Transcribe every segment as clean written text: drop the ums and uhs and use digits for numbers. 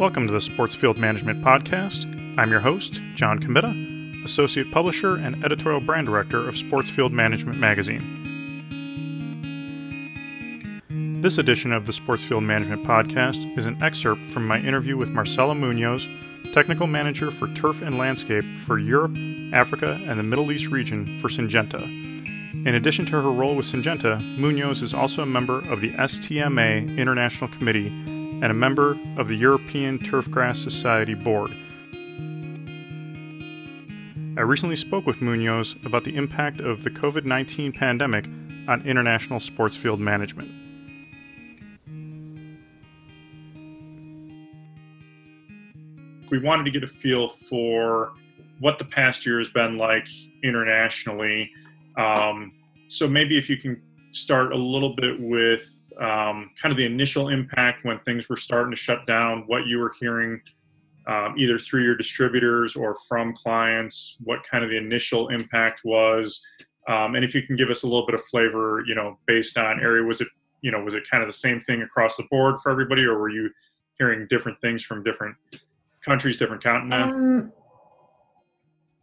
Welcome to the SportsField Management Podcast. I'm your host, John Committa, Associate Publisher and Editorial Brand Director of SportsField Management Magazine. This edition of the SportsField Management Podcast is an excerpt from my interview with Marcela Munoz, Technical Manager for Turf and Landscape for Europe, Africa, and the Middle East region for Syngenta. In addition to her role with Syngenta, Munoz is also a member of the STMA International Committee and a member of the European Turfgrass Society Board. I recently spoke with Munoz about the impact of the COVID-19 pandemic on international sports field management. We wanted to get a feel for what the past year has been like internationally. So maybe if you can start a little bit with kind of the initial impact when things were starting to shut down, what you were hearing either through your distributors or from clients, what kind of the initial impact was, and if you can give us a little bit of flavor, based on area. Was it kind of the same thing across the board for everybody, or were you hearing different things from different countries, different continents?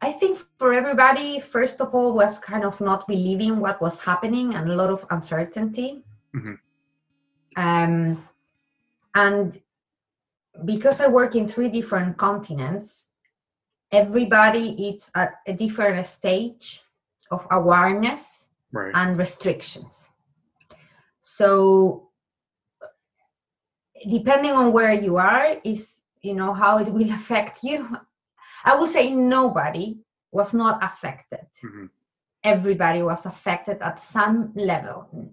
I think for everybody, first of all, was kind of not believing what was happening and a lot of uncertainty. Mm-hmm. And because I work in three different continents, everybody is at a different stage of awareness, right, and restrictions. So depending on where you are is, how it will affect you. I will say nobody was not affected. Mm-hmm. Everybody was affected at some level.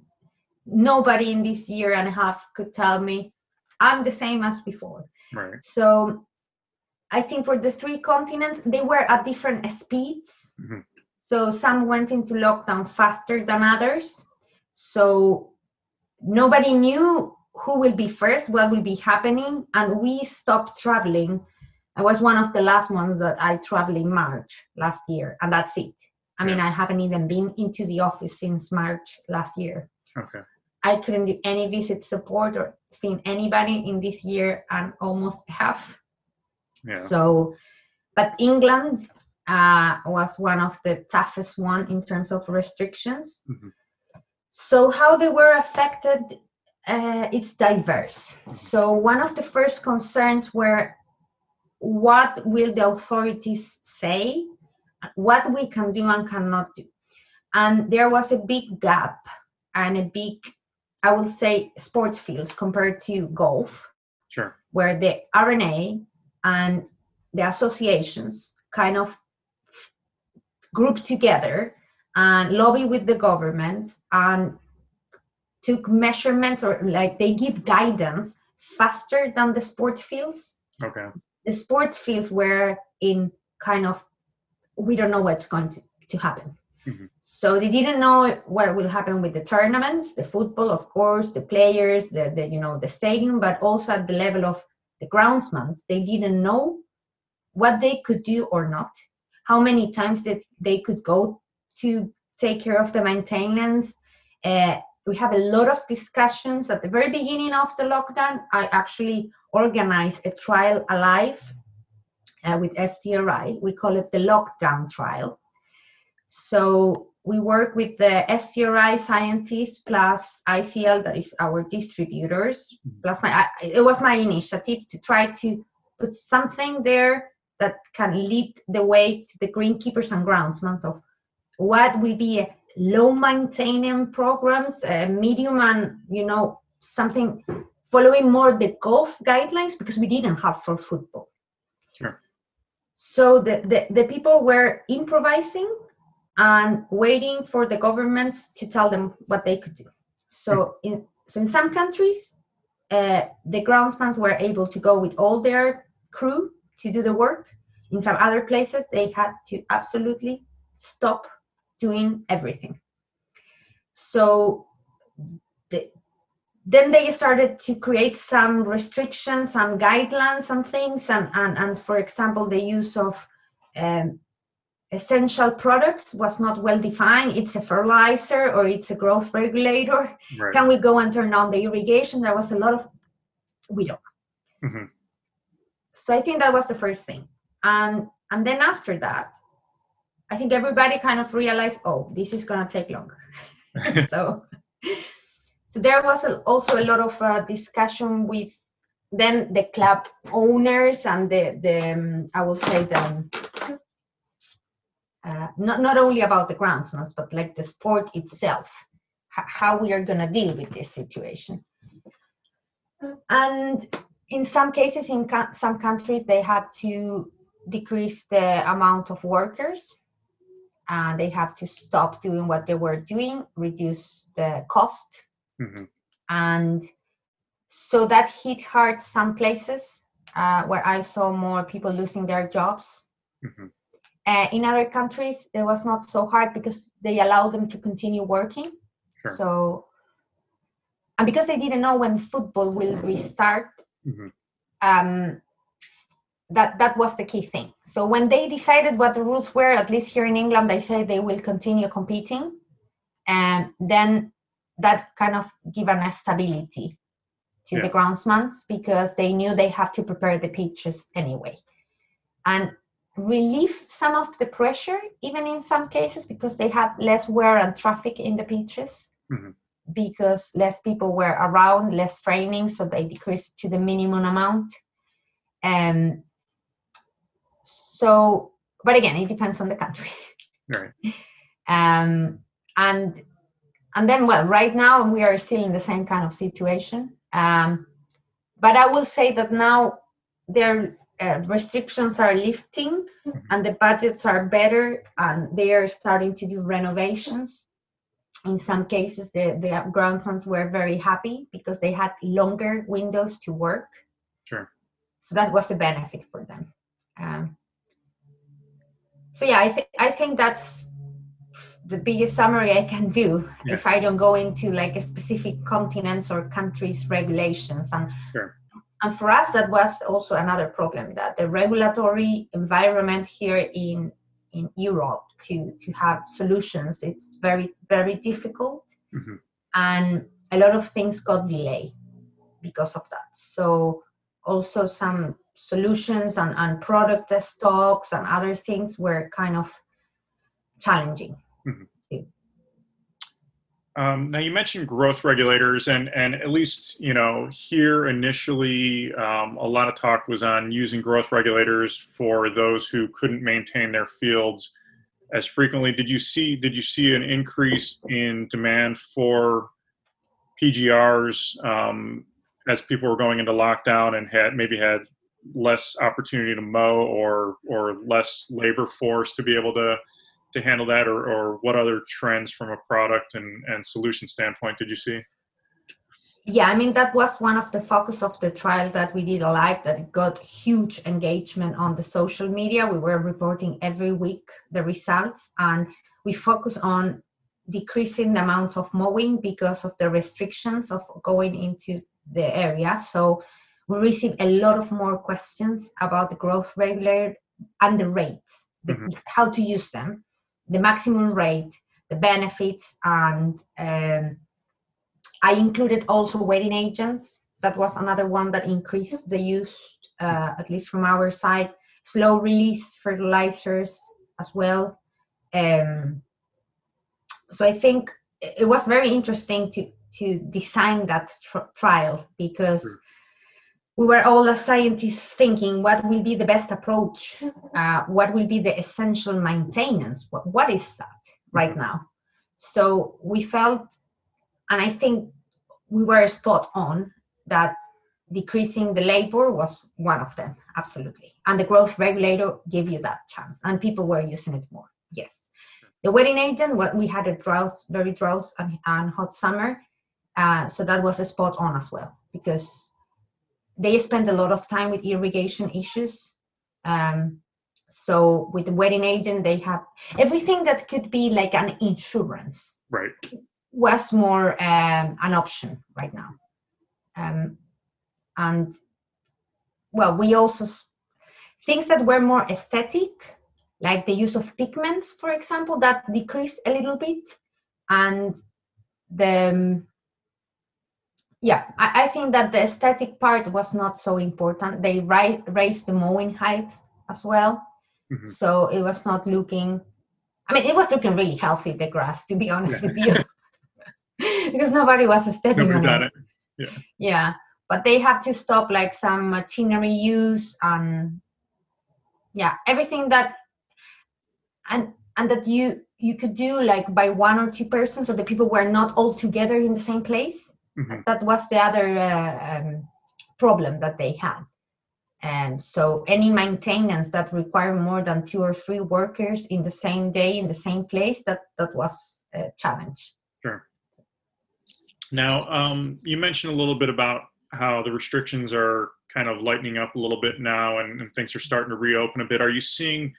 Nobody in this year and a half could tell me I'm the same as before. Right. So I think for the three continents, they were at different speeds. Mm-hmm. So some went into lockdown faster than others. So nobody knew who will be first, what will be happening. And we stopped traveling. I was one of the last ones that I traveled in March last year. And that's it. I mean, I haven't even been into the office since March last year. Okay. I couldn't do any visit support or seen anybody in this year and almost half. Yeah. So, but England was one of the toughest one in terms of restrictions. Mm-hmm. So how they were affected, it's diverse. Mm-hmm. So one of the first concerns were what will the authorities say, what we can do and cannot do. And there was a big gap and a big, I will say, sports fields compared to golf, sure, where the RNA and the associations kind of group together and lobby with the governments and took measurements, or like they give guidance faster than the sports fields. Okay. The sports fields were in kind of, we don't know what's going to happen. Mm-hmm. So they didn't know what will happen with the tournaments, the football, of course, the players, the stadium, but also at the level of the groundsmen, they didn't know what they could do or not, how many times that they could go to take care of the maintenance. We have a lot of discussions at the very beginning of the lockdown. I actually organized a trial alive with STRI. We call it the lockdown trial. So we work with the STRI scientists plus ICL, that is our distributors, plus it was my initiative to try to put something there that can lead the way to the greenkeepers and groundsmen. So what will be a low maintenance programs, a medium, and something following more the golf guidelines, because we didn't have for football. Sure. So the people were improvising and waiting for the governments to tell them what they could do. So in some countries, the groundsmen were able to go with all their crew to do the work. In some other places, they had to absolutely stop doing everything. So then they started to create some restrictions, some guidelines, some things, and for example, the use of essential products was not well defined. It's a fertilizer or it's a growth regulator. Right. Can we go and turn on the irrigation? There was a lot of, we don't. Mm-hmm. So I think that was the first thing. And then after that, I think everybody kind of realized, oh, this is going to take longer. So there was also a lot of discussion with then the club owners and the I will say the, not only about the groundsman, but like the sport itself, how we are going to deal with this situation. And in some cases, in some countries, they had to decrease the amount of workers. They have to stop doing what they were doing, reduce the cost. Mm-hmm. And so that hit hard some places where I saw more people losing their jobs. Mm-hmm. In other countries, it was not so hard because they allowed them to continue working. Sure. So, and because they didn't know when football will restart, mm-hmm. That was the key thing. So when they decided what the rules were, at least here in England, they said they will continue competing. And then that kind of gave an stability to the groundsmen because they knew they have to prepare the pitches anyway. And relieve some of the pressure, even in some cases, because they had less wear and traffic in the pitches. Mm-hmm. Because less people were around, less training, so they decreased to the minimum amount. So, but again, it depends on the country. Right. And then, well, right now we are still in the same kind of situation. But I will say that now their restrictions are lifting, mm-hmm. and the budgets are better, and they are starting to do renovations. In some cases, the groundsmen were very happy because they had longer windows to work. Sure. So that was a benefit for them. So yeah, I think that's the biggest summary I can do. Yeah. If I don't go into like a specific continents or countries' regulations, and sure. And for us that was also another problem, that the regulatory environment here in Europe to have solutions, it's very, very difficult. Mm-hmm. And a lot of things got delayed because of that. So also some solutions and product stocks and other things were kind of challenging. Mm-hmm. too. Now you mentioned growth regulators, and at least, you know, here initially a lot of talk was on using growth regulators for those who couldn't maintain their fields as frequently. Did you see an increase in demand for PGRs as people were going into lockdown and had less opportunity to mow or less labor force to be able to handle that, or what other trends from a product and solution standpoint did you see? Yeah, I mean, that was one of the focus of the trial that we did live, that got huge engagement on the social media. We were reporting every week the results, and we focused on decreasing the amounts of mowing because of the restrictions of going into the area. So we received a lot of more questions about the growth regulator and the rates, mm-hmm. how to use them, the maximum rate, the benefits, and I included also wetting agents. That was another one that increased the use, at least from our side. Slow release fertilizers as well. So I think it was very interesting to design that trial, because we were all as scientists thinking what will be the best approach, what will be the essential maintenance, what is that right now? So we felt, and I think we were spot on, that decreasing the labor was one of them, absolutely. And the growth regulator gave you that chance, and people were using it more, yes. The wetting agent, we had a very drought and hot summer, so that was a spot on as well, because they spend a lot of time with irrigation issues. So with the wetting agent, they have everything that could be like an insurance. Right. Was more an option right now. And well, we also, things that were more aesthetic, like the use of pigments, for example, that decreased a little bit. And the Yeah, I think that the aesthetic part was not so important. They raised the mowing height as well. Mm-hmm. So it was not looking, I mean, it was looking really healthy, the grass, to be honest with you. Because nobody was stepping on it. Yeah. But they have to stop like some machinery use and everything that and that you could do like by one or two persons, so the people were not all together in the same place. Mm-hmm. That was the other problem that they had. And so any maintenance that required more than 2 or 3 workers in the same day, in the same place, that was a challenge. Sure. Now, you mentioned a little bit about how the restrictions are kind of lightening up a little bit now and things are starting to reopen a bit. Are you seeing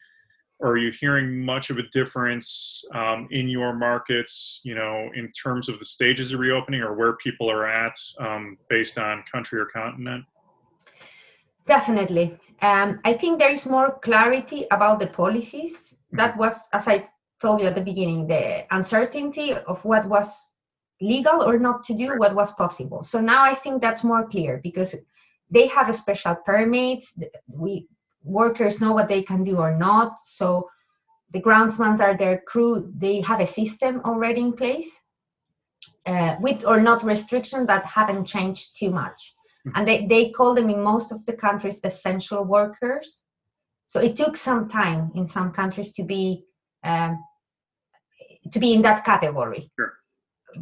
or are you hearing much of a difference in your markets, you know, in terms of the stages of reopening or where people are at based on country or continent? Definitely. I think there is more clarity about the policies. Mm-hmm. That was, as I told you at the beginning, the uncertainty of what was legal or not to do, what was possible. So now I think that's more clear because they have a special permits. Workers know what they can do or not. So the groundsmen are their crew. They have a system already in place with or not restrictions that haven't changed too much. And they call them in most of the countries essential workers. So it took some time in some countries to be in that category. Sure.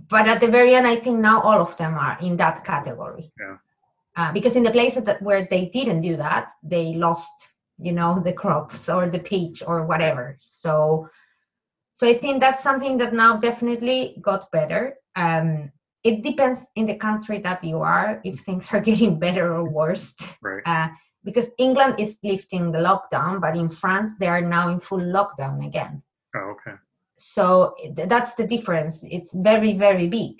But at the very end, I think now all of them are in that category. Yeah. Because in the places where they didn't do that, they lost, you know, the crops or the peach or whatever. So I think that's something that now definitely got better. It depends in the country that you are, if things are getting better or worse. Right. Because England is lifting the lockdown, but in France, they are now in full lockdown again. Oh, okay. So that's the difference. It's very, very big.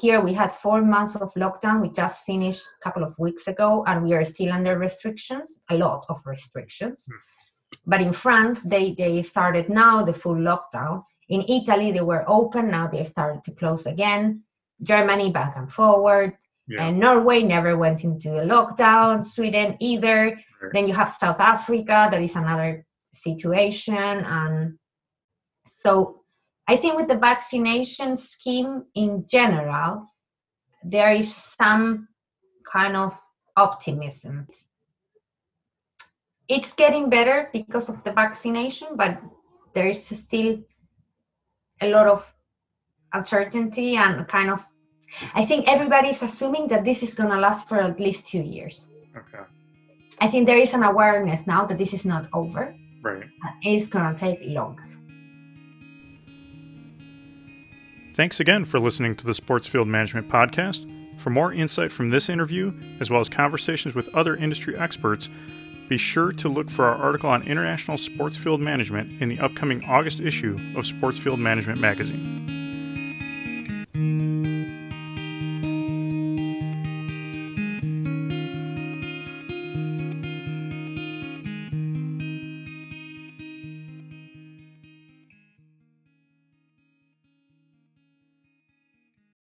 Here we had 4 months of lockdown. We just finished a couple of weeks ago, and we are still under restrictions, a lot of restrictions. Mm. But in France, they started now the full lockdown. In Italy, they were open. Now they started to close again. Germany back and forward. Yeah. And Norway never went into a lockdown. Sweden either. Right. Then you have South Africa. That is another situation. And so I think with the vaccination scheme in general, there is some kind of optimism. It's getting better because of the vaccination, but there is still a lot of uncertainty and kind of, I think everybody's assuming that this is going to last for at least 2 years. Okay. I think there is an awareness now that this is not over. Right. It's going to take longer. Thanks again for listening to the SportsField Management Podcast. For more insight from this interview, as well as conversations with other industry experts, be sure to look for our article on international sports field management in the upcoming August issue of SportsField Management magazine.